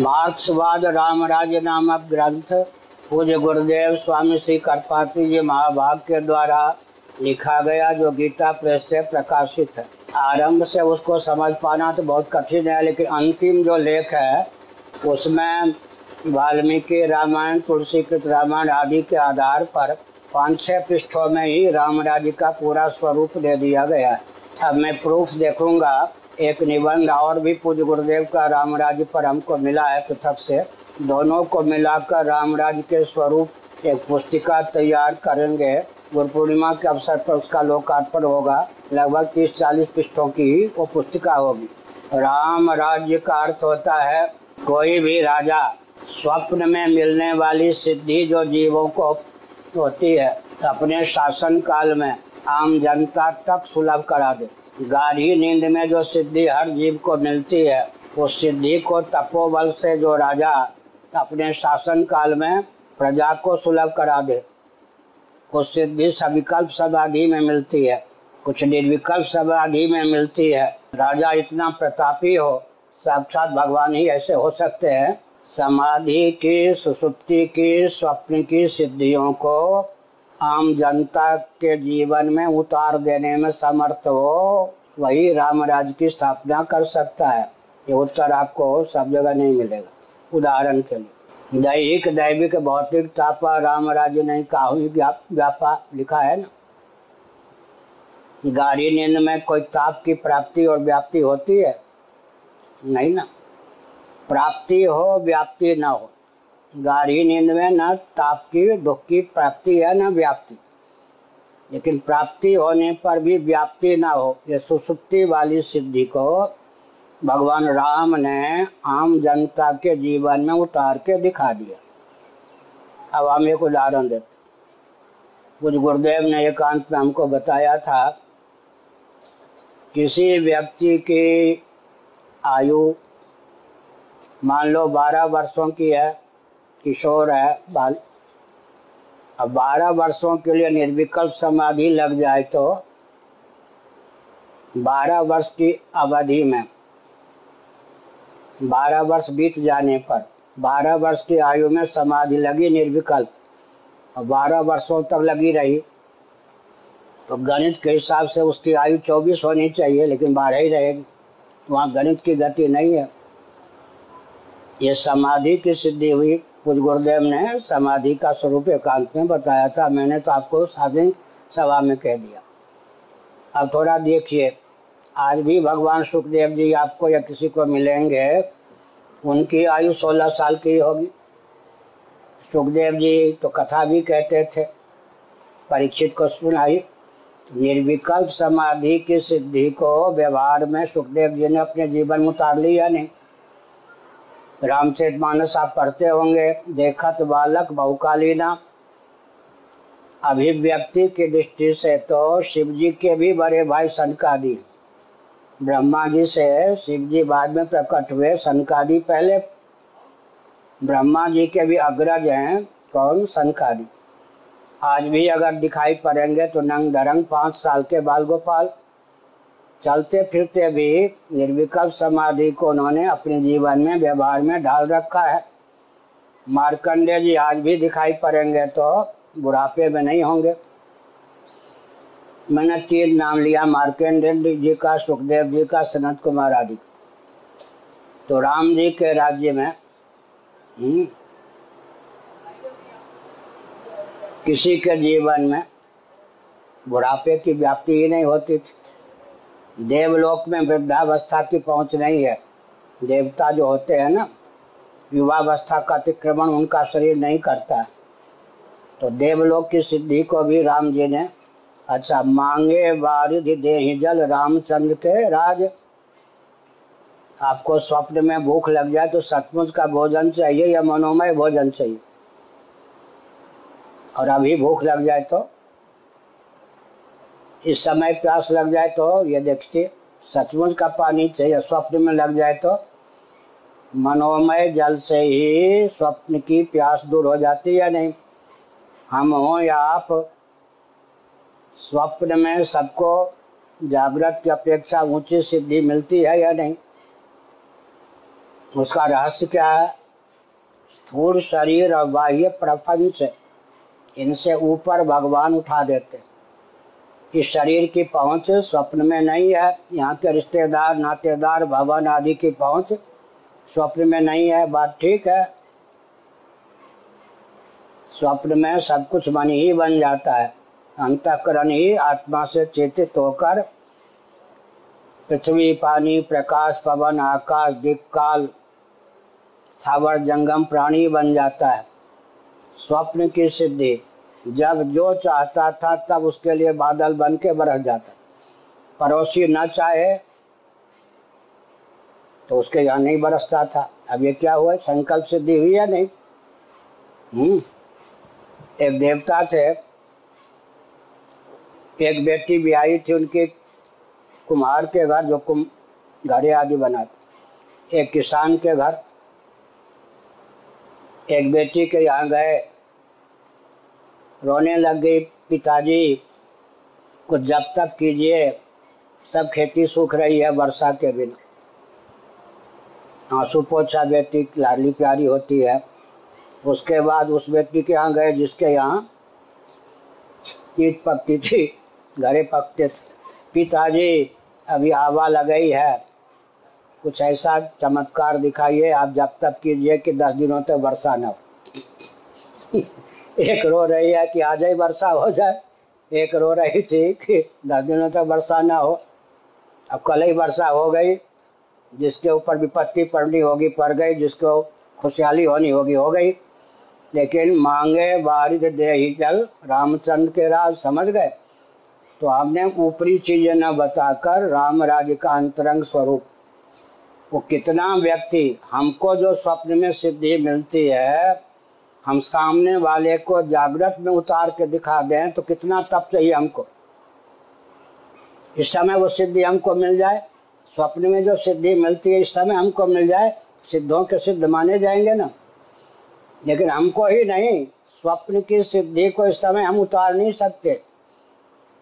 मार्क्सवाद राम राज्य नामक ग्रंथ पूज्य गुरुदेव स्वामी श्री कर्पाती जी महाभाग के द्वारा लिखा गया, जो गीता प्रेस से प्रकाशित है। आरंभ से उसको समझ पाना तो बहुत कठिन है, लेकिन अंतिम जो लेख है उसमें वाल्मीकि रामायण, तुलसीकृत रामायण आदि के आधार पर 5-6 पृष्ठों में ही राम राज्य का पूरा स्वरूप दे दिया गया है। अब मैं प्रूफ देखूंगा, एक निबंध और भी पूज्य गुरुदेव का राम राज्य पर हमको मिला है पृथक से, दोनों को मिलाकर राम राज्य के स्वरूप एक पुस्तिका तैयार करेंगे। गुरु पूर्णिमा के अवसर पर उसका लोकार्पण होगा। लगभग 30-40 पृष्ठों की वो पुस्तिका होगी। राम राज्य का अर्थ होता है कोई भी राजा स्वप्न में मिलने वाली सिद्धि जो जीवों को होती है अपने शासन काल में आम जनता तक सुलभ करा दे। गाढ़ी नींद में जो सिद्धि हर जीव को मिलती है उस सिद्धि को तपोबल से जो राजा अपने शासन काल में प्रजा को सुलभ करा दे उस सिद्धि सविकल्प समाधि में मिलती है, कुछ निर्विकल्प समाधि में मिलती है। राजा इतना प्रतापी हो, साक्षात भगवान ही ऐसे हो सकते हैं। समाधि की, सुसुप्ति की, स्वप्न की सिद्धियों को आम जनता के जीवन में उतार देने में समर्थ हो, वही राम राज्य की स्थापना कर सकता है। ये उत्तर आपको सब जगह नहीं मिलेगा। उदाहरण के लिए दैहिक, दैविक, भौतिक तापा राम राज्य नहीं काहू व्यापा लिखा है ना। गाढ़ी नींद में कोई ताप की प्राप्ति और व्याप्ति होती है? नहीं ना। प्राप्ति हो, व्याप्ति ना हो। गाढ़ी नींद में न ताप की, दुख की प्राप्ति है न व्याप्ति, लेकिन प्राप्ति होने पर भी व्याप्ति ना हो, ये सुसुप्ति वाली सिद्धि को भगवान राम ने आम जनता के जीवन में उतार के दिखा दिया। अब हम एक उदाहरण देते। कुछ गुरुदेव ने एकांत में हमको बताया था, किसी व्यक्ति की आयु मान लो 12 वर्षों की है, किशोर है, बाल। अब 12 वर्षों के लिए निर्विकल्प समाधि लग जाए तो 12 वर्ष की अवधि में 12 वर्ष बीत जाने पर 12 वर्ष की आयु में समाधि लगी निर्विकल्प और 12 वर्षों तक लगी रही, तो गणित के हिसाब से उसकी आयु 24 होनी चाहिए, लेकिन 12 ही रहेगी। वहाँ गणित की गति नहीं है। ये समाधि की सिद्धि हुई। कुछ गुरुदेव ने समाधि का स्वरूप एकांत में बताया था, मैंने तो आपको सार्वजनिक सभा में कह दिया। अब थोड़ा देखिए, आज भी भगवान सुखदेव जी आपको या किसी को मिलेंगे, उनकी आयु 16 साल की होगी। सुखदेव जी तो कथा भी कहते थे, परीक्षित को सुनाई। निर्विकल्प समाधि की सिद्धि को व्यवहार में सुखदेव जी ने अपने जीवन में उतार लिया नहीं। रामचरितमानस आप पढ़ते होंगे, देखत बालक बहुकालीना। अभिव्यक्ति की दृष्टि से तो शिव जी के भी बड़े भाई शनकादि, ब्रह्मा जी से शिव जी बाद में प्रकट हुए, शनकादि पहले, ब्रह्मा जी के भी अग्रज हैं कौन? शनकादि। आज भी अगर दिखाई पड़ेंगे तो नंग धरंग 5 साल के बाल गोपाल। चलते फिरते भी निर्विकल्प समाधि को उन्होंने अपने जीवन में व्यवहार में ढाल रखा है। मार्कंडे जी आज भी दिखाई पड़ेंगे तो बुढ़ापे में नहीं होंगे। मैंने 3 नाम लिया, मार्कंडे जी का, सुखदेव जी का, सनत कुमार आदि। तो राम जी के राज्य में किसी के जीवन में बुढ़ापे की व्याप्ति ही नहीं होती थी। देवलोक में वृद्धावस्था की पहुंच नहीं है। देवता जो होते हैं ना, युवावस्था का अतिक्रमण उनका शरीर नहीं करता। तो देवलोक की सिद्धि को भी राम जी ने, अच्छा, मांगे वारिधि देहि जल रामचंद्र के राज। आपको स्वप्न में भूख लग जाए तो सचमुच का भोजन चाहिए या मनोमय भोजन चाहिए, और अभी भूख लग जाए तो, इस समय प्यास लग जाए तो ये देखिए सचमुच का पानी चाहिए, स्वप्न में लग जाए तो मनोमय जल से ही स्वप्न की प्यास दूर हो जाती है। नहीं, हम हो या आप, स्वप्न में सबको जागृत की अपेक्षा ऊंची सिद्धि मिलती है या नहीं? उसका रहस्य क्या है? स्थूल शरीर और बाह्य प्रपंच, इनसे ऊपर भगवान उठा देते। इस शरीर की पहुंच स्वप्न में नहीं है। यहाँ के रिश्तेदार, नातेदार, भवन आदि की पहुंच स्वप्न में नहीं है। बात ठीक है, स्वप्न में सब कुछ मन ही बन जाता है। अंतःकरण ही आत्मा से चेतित होकर पृथ्वी, पानी, प्रकाश, पवन, आकाश, दिक, काल, स्थावर, जंगम प्राणी बन जाता है। स्वप्न की सिद्धि, जब जो चाहता था तब उसके लिए बादल बन के बरस जाता। पड़ोसी न चाहे तो उसके यहाँ नहीं बरसता था। अब ये क्या हुआ? संकल्प सिद्धि हुई या नहीं? एक देवता थे, एक बेटी भी आई थी उनके कुम्हार के घर, जो घड़े आदि बनाते, एक किसान के घर। एक बेटी के यहाँ गए, रोने लग गई, पिताजी कुछ जब तक कीजिए, सब खेती सूख रही है वर्षा के बिना। आंसू पोछा, बेटी लाडली प्यारी होती है। उसके बाद उस बेटी के यहाँ गए जिसके यहाँ ईंट पकती थी, घड़े पकते थे। पिताजी अभी हवा लगाई है, कुछ ऐसा चमत्कार दिखाइए आप जब तक कीजिए कि 10 दिनों तक वर्षा न हो। एक रो रही है कि आज ही वर्षा हो जाए, एक रो रही थी कि 10 दिनों तक वर्षा ना हो। अब कल ही वर्षा हो गई, जिसके ऊपर विपत्ति पड़नी होगी पड़ गई, जिसको खुशहाली होनी होगी हो गई। लेकिन मांगे बारिश दे ही जल, रामचंद्र के राज समझ गए। तो हमने ऊपरी चीज़ें न बताकर राम राज्य का अंतरंग स्वरूप, वो कितना व्यक्ति, हमको जो स्वप्न में सिद्धि मिलती है, हम सामने वाले को जागृत में उतार के दिखा दें तो कितना तप चाहिए हमको। इस समय वो सिद्धि हमको मिल जाए, स्वप्न में जो सिद्धि मिलती है इस समय हमको मिल जाए, सिद्धों के सिद्ध माने जाएंगे ना। लेकिन हमको ही नहीं, स्वप्न की सिद्धि को इस समय हम उतार नहीं सकते।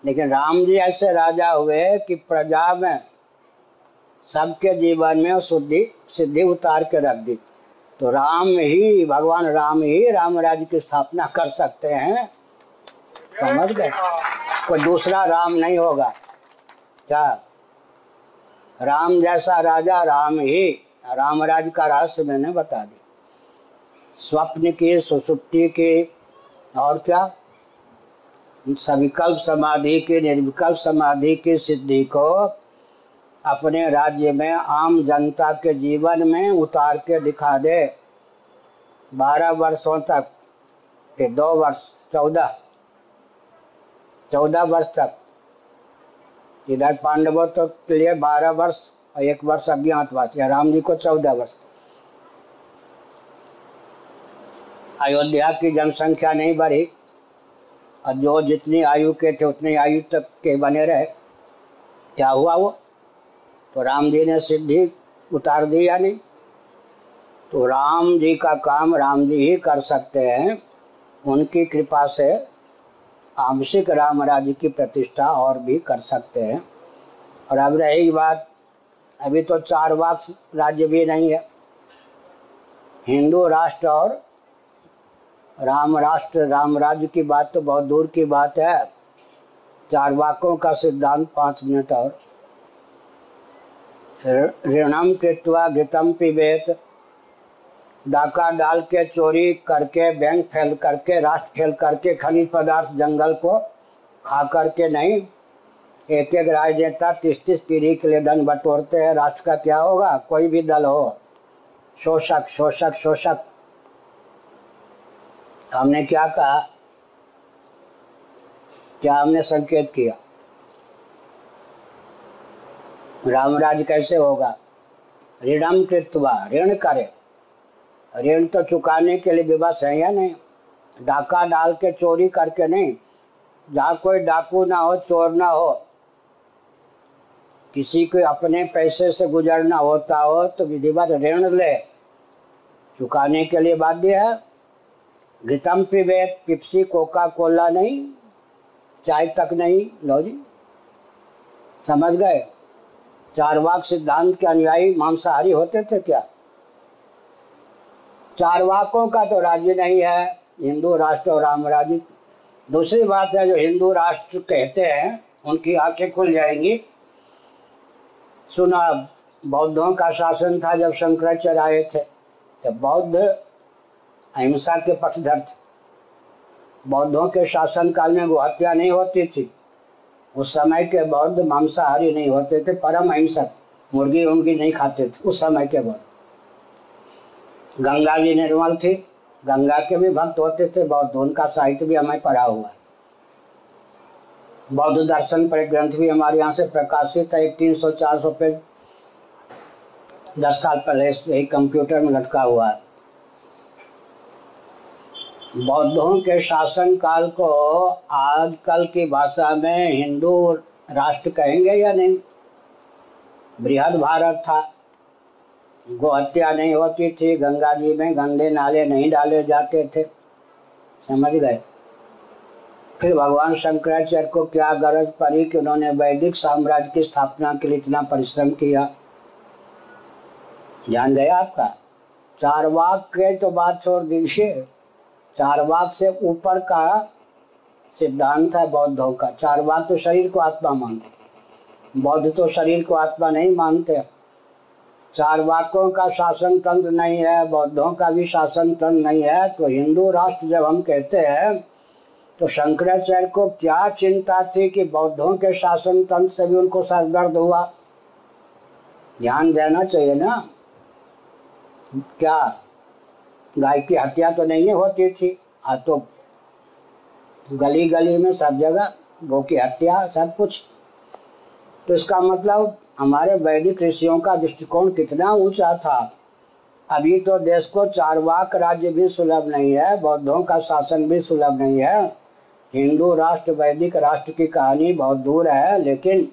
लेकिन राम जी ऐसे राजा हुए कि प्रजा में, सबके जीवन में शुद्धि सिद्धि उतार के रख दी। तो राम ही, भगवान राम ही राम राज्य की स्थापना कर सकते हैं, समझ गए? कोई दूसरा राम नहीं होगा। क्या राम जैसा राजा, राम ही। राम राज्य का रहस्य मैंने बता दी, स्वप्न की, सुसुप्ति की, और क्या, सविकल्प समाधि की, निर्विकल्प समाधि की सिद्धि को अपने राज्य में आम जनता के जीवन में उतार के दिखा दे। 12 वर्षों तक, फिर 2 वर्ष, 14 वर्ष तक। इधर पांडवों तो के लिए 12 वर्ष और 1 वर्ष अज्ञातवास, या राम जी को 14 वर्ष। अयोध्या की जनसंख्या नहीं बढ़ी, और जो जितनी आयु के थे उतनी आयु तक के बने रहे। क्या हुआ? वो तो राम जी ने सिद्धि उतार दी या नहीं? तो राम जी का काम राम जी ही कर सकते हैं। उनकी कृपा से आंशिक राम राज्य की प्रतिष्ठा और भी कर सकते हैं। और अब रही बात, अभी तो चारवाक राज्य भी नहीं है। हिंदू राष्ट्र और राम राष्ट्र, राम राज्य की बात तो बहुत दूर की बात है। चारवाकों का सिद्धांत 5 मिनट और। ऋणम कृत्वा घृतम पिबेत, डाका डाल के, चोरी करके, बैंक फेल करके, राष्ट्र फेल करके, खनिज पदार्थ जंगल को खा करके नहीं। एक एक राजनेता 30-30 पीढ़ी के लिए धन बटोरते हैं, राष्ट्र का क्या होगा? कोई भी दल हो, शोषक शोषक शोषक। हमने क्या कहा? क्या हमने संकेत किया? राम राज्य कैसे होगा? ऋणम कृत्वा, ऋण करे, ऋण तो चुकाने के लिए विवश है या नहीं? डाका डाल के, चोरी करके नहीं। जहाँ कोई डाकू ना हो, चोर ना हो, किसी को अपने पैसे से गुजरना होता हो तो विधिवत ऋण ले, चुकाने के लिए बाध्य है। घृतम पिबेत, पिप्सी, कोका कोला नहीं, चाय तक नहीं। लो जी, समझ गए? चारवाक सिद्धांत के अनुयायी मांसाहारी होते थे क्या? चारवाकों का तो राज्य नहीं है, हिंदू राष्ट्र और राम राज्य। दूसरी बात है जो हिंदू राष्ट्र कहते हैं उनकी आंखें खुल जाएंगी। सुना बौद्धों का शासन था जब शंकराचार्य आए थे, तो बौद्ध अहिंसा के पक्षधर थे। बौद्धों के शासनकाल में गोहत्या नहीं होती थी। उस समय के बौद्ध मांसाहारी नहीं होते थे, परम अहिंसक, मुर्गी उनकी नहीं खाते थे उस समय के बौद्ध। गंगा जी निर्मल थी, गंगा के भी भक्त होते थे बौद्ध। उनका साहित्य भी हमें पढ़ा हुआ है। बौद्ध दर्शन पर ग्रंथ भी हमारे यहाँ से प्रकाशित है, 300-400 पेज। 10 साल पहले यही कंप्यूटर में लटका हुआ है। बौद्धों के शासन काल को आजकल की भाषा में हिंदू राष्ट्र कहेंगे या नहीं? बृहद भारत था, गोहत्या नहीं होती थी, गंगा जी में गंदे नाले नहीं डाले जाते थे, समझ गए? फिर भगवान शंकराचार्य को क्या गरज पड़ी कि उन्होंने वैदिक साम्राज्य की स्थापना के लिए इतना परिश्रम किया? ध्यान गया आपका? चारवाक के तो बात छोड़ दीजिए। चारवाक से ऊपर का सिद्धांत है बौद्धों का। चारवाक तो शरीर को आत्मा मानते, बौद्ध तो शरीर को आत्मा नहीं मानते। चारवाकों का शासन तंत्र नहीं है, बौद्धों का भी शासन तंत्र नहीं है। तो हिंदू राष्ट्र जब हम कहते हैं तो शंकराचार्य को क्या चिंता थी कि बौद्धों के शासन तंत्र से भी उनको सर दर्द हुआ? ध्यान देना चाहिए ना। क्या गाय की हत्या तो नहीं होती थी? आज तो गली गली में सब जगह गौ की हत्या, सब कुछ। तो इसका मतलब हमारे वैदिक ऋषियों का दृष्टिकोण कितना ऊंचा था। अभी तो देश को चारवाक राज्य भी सुलभ नहीं है, बौद्धों का शासन भी सुलभ नहीं है। हिंदू राष्ट्र वैदिक राष्ट्र की कहानी बहुत दूर है। लेकिन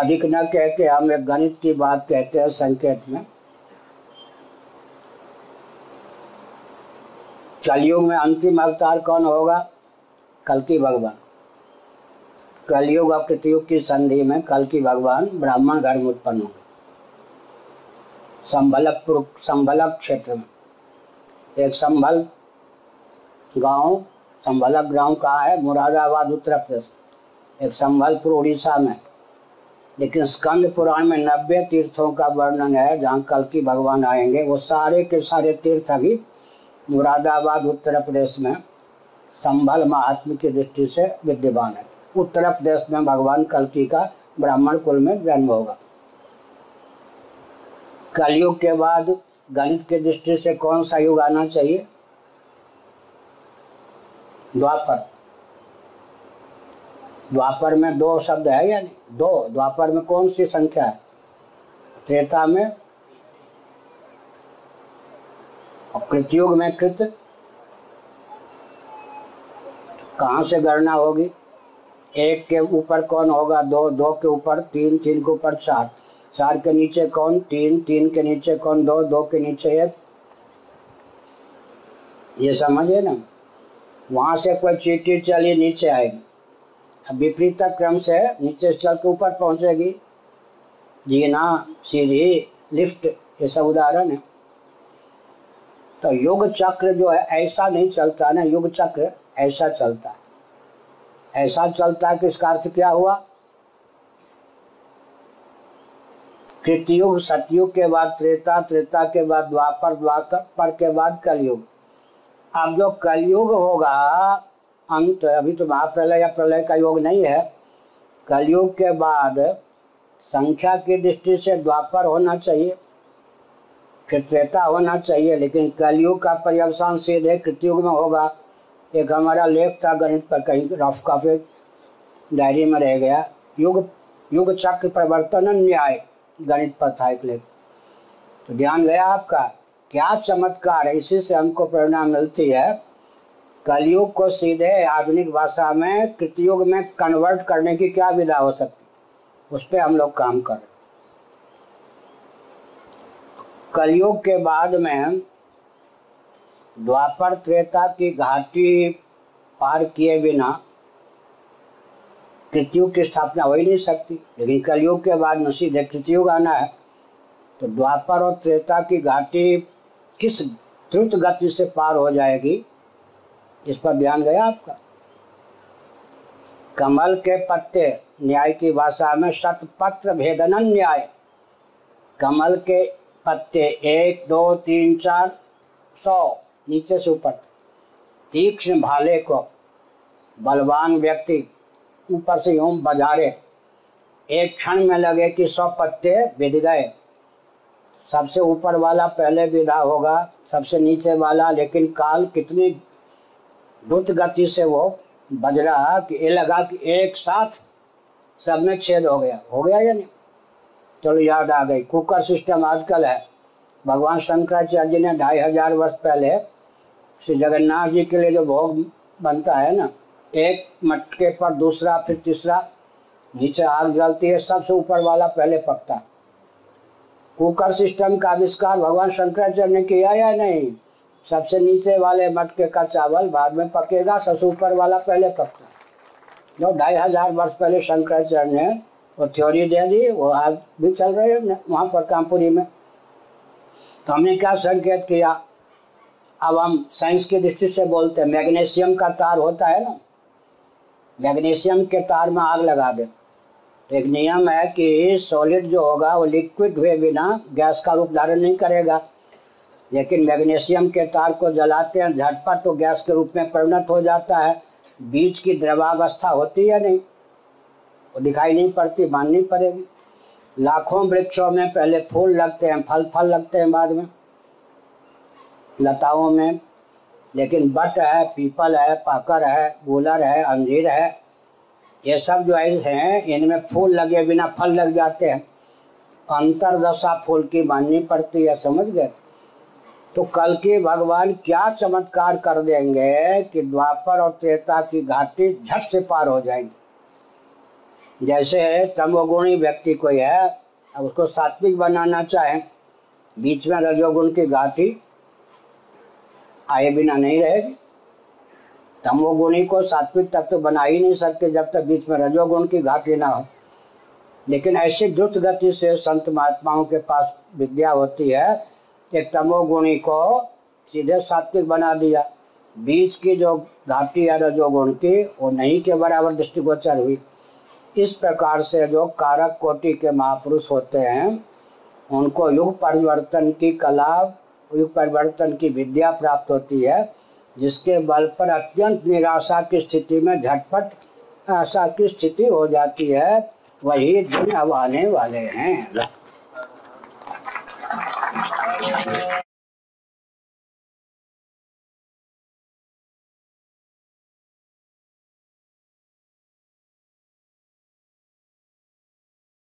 अधिक न कह के हम एक गणित की बात कहते हैं संकेत में। कलयुग में अंतिम अवतार कौन होगा? कल्कि भगवान। कलयुग और कृतयुग की संधि में कल्कि भगवान ब्राह्मण घर में उत्पन्न होंगे, संभलक क्षेत्र में। एक संभल गांव, संभलक गांव कहाँ है? मुरादाबाद, उत्तर प्रदेश। एक संभलपुर, उड़ीसा में। लेकिन स्कंद पुराण में 90 तीर्थों का वर्णन है जहाँ कल्कि भगवान आएंगे। वो सारे के सारे तीर्थ अभी मुरादाबाद उत्तर प्रदेश में संभल महात्म्य की दृष्टि से विद्यमान है। उत्तर प्रदेश में भगवान कल्कि का ब्राह्मण कुल में जन्म होगा। कलयुग के बाद गणित की दृष्टि से कौन सा युग आना चाहिए? द्वापर। द्वापर में 2 शब्द है या नहीं? 2। द्वापर में कौन सी संख्या है? त्रेता में और कृतयुग में कृत। कहाँ से गणना होगी? 1 के ऊपर कौन होगा? 2। 2 के ऊपर 3। 3 के ऊपर 4। 4 के नीचे कौन? 3। 3 के नीचे कौन? 2। 2 के नीचे 1। ये समझे ना। वहाँ से कोई चीटी चली नीचे आएगी, अब विपरीत क्रम से नीचे चल के ऊपर पहुँचेगी। जीना, सीढ़ी, लिफ्ट, ये सब उदाहरण है। तो युग चक्र जो है ऐसा नहीं चलता ना। युग चक्र ऐसा चलता है, ऐसा चलता है। किसका अर्थ क्या हुआ? कृतयुग, सतयुग के बाद त्रेता, त्रेता के बाद द्वापर, द्वापर के बाद कलयुग। अब जो कलयुग होगा अंत, अभी तो महाप्रलय या प्रलय का योग नहीं है। कलयुग के बाद संख्या की दृष्टि से द्वापर होना चाहिए, फिर त्रेता होना चाहिए। लेकिन कलयुग का पर्यवसान सीधे कृतयुग में होगा। एक हमारा लेख था गणित पर, कहीं रफ काफी डायरी में रह गया। युग चक्र परिवर्तन न्याय गणित पर था एक लेख। तो ध्यान गया आपका? क्या चमत्कार है। इसी से हमको प्रेरणा मिलती है। कलयुग को सीधे आधुनिक भाषा में कृतयुग में कन्वर्ट करने की क्या विधा हो सकती, उस पर हम लोग काम कर रहे हैं। कलयुग के बाद में द्वापर त्रेता की घाटी पार किए बिना कृतयुग की स्थापना हो ही नहीं सकती। लेकिन कलयुग के बाद में सीधे कृतयुग आना है, तो द्वापर और त्रेता की घाटी किस द्रुत गति से पार हो जाएगी, इस पर ध्यान गया आपका। कमल के पत्ते, न्याय की भाषा में शतपत्र भेदन न्याय, कमल के पत्ते 1 2 3 4 100 नीचे से ऊपर, तीक्ष्ण भाले को बलवान व्यक्ति ऊपर से यूं बजारे, एक क्षण में लगे कि 100 पत्ते बिध गए। सबसे ऊपर वाला पहले विदा होगा, सबसे नीचे वाला, लेकिन काल कितनी द्रुत गति से वो बज रहा कि ये लगा कि एक साथ सब में छेद हो गया। हो गया या नहीं? चलो याद आ गई। कुकर सिस्टम आजकल है। भगवान शंकराचार्य जी ने 2500 वर्ष पहले श्री जगन्नाथ जी के लिए जो भोग बनता है ना, एक मटके पर दूसरा फिर तीसरा, नीचे आग जलती है, सबसे ऊपर वाला पहले पकता। कुकर सिस्टम का आविष्कार भगवान शंकराचार्य ने किया या नहीं? सबसे नीचे वाले मटके का चावल बाद में पकेगा, सबसे ऊपर वाला पहले पकता। जो 2500 वर्ष पहले शंकराचार्य ने वो थ्योरी दे दी, वो आज भी चल रही है वहाँ पर कानपुरी में। तो हमने क्या संकेत किया? अब हम साइंस की दृष्टि से बोलते हैं, मैग्नेशियम का तार होता है ना, मैग्नेशियम के तार में आग लगा दे, एक नियम है कि सॉलिड जो होगा वो लिक्विड हुए बिना गैस का रूप धारण नहीं करेगा। लेकिन मैग्नेशियम के तार को जलाते हैं झटपट तो गैस के रूप में परिणत हो जाता है। बीज की द्रवावस्था होती है नहीं, वो दिखाई नहीं पड़ती, माननी पड़ेगी। लाखों वृक्षों में पहले फूल लगते हैं, फल लगते हैं बाद में लताओं में, लेकिन बट है, पीपल है, पाकर है, गूलर है, अंजीर है, ये सब जो हैं इनमें फूल लगे बिना फल लग जाते हैं। अंतरदशा फूल की माननी पड़ती है, समझ गए? तो कल्कि भगवान क्या चमत्कार कर देंगे कि द्वापर और त्रेता की घाटी झट से पार हो जाएगी। जैसे तमोगुणी व्यक्ति कोई है, अब उसको सात्विक बनाना चाहे, बीच में रजोगुण की घाटी आए बिना नहीं रहेगी। तमोगुणी को सात्विक तक तो बना ही नहीं सकते जब तक बीच में रजोगुण की घाटी ना हो। लेकिन ऐसी द्रुत गति से संत महात्माओं के पास विद्या होती है कि तमोगुणी को सीधे सात्विक बना दिया, बीच की जो घाटी है रजोगुण की वो नहीं के बराबर दृष्टिगोचर हुई। इस प्रकार से जो कारक कोटि के महापुरुष होते हैं उनको युग परिवर्तन की कला, युग परिवर्तन की विद्या प्राप्त होती है, जिसके बल पर अत्यंत निराशा की स्थिति में झटपट आशा की स्थिति हो जाती है। वही दिन अब आने वाले हैं।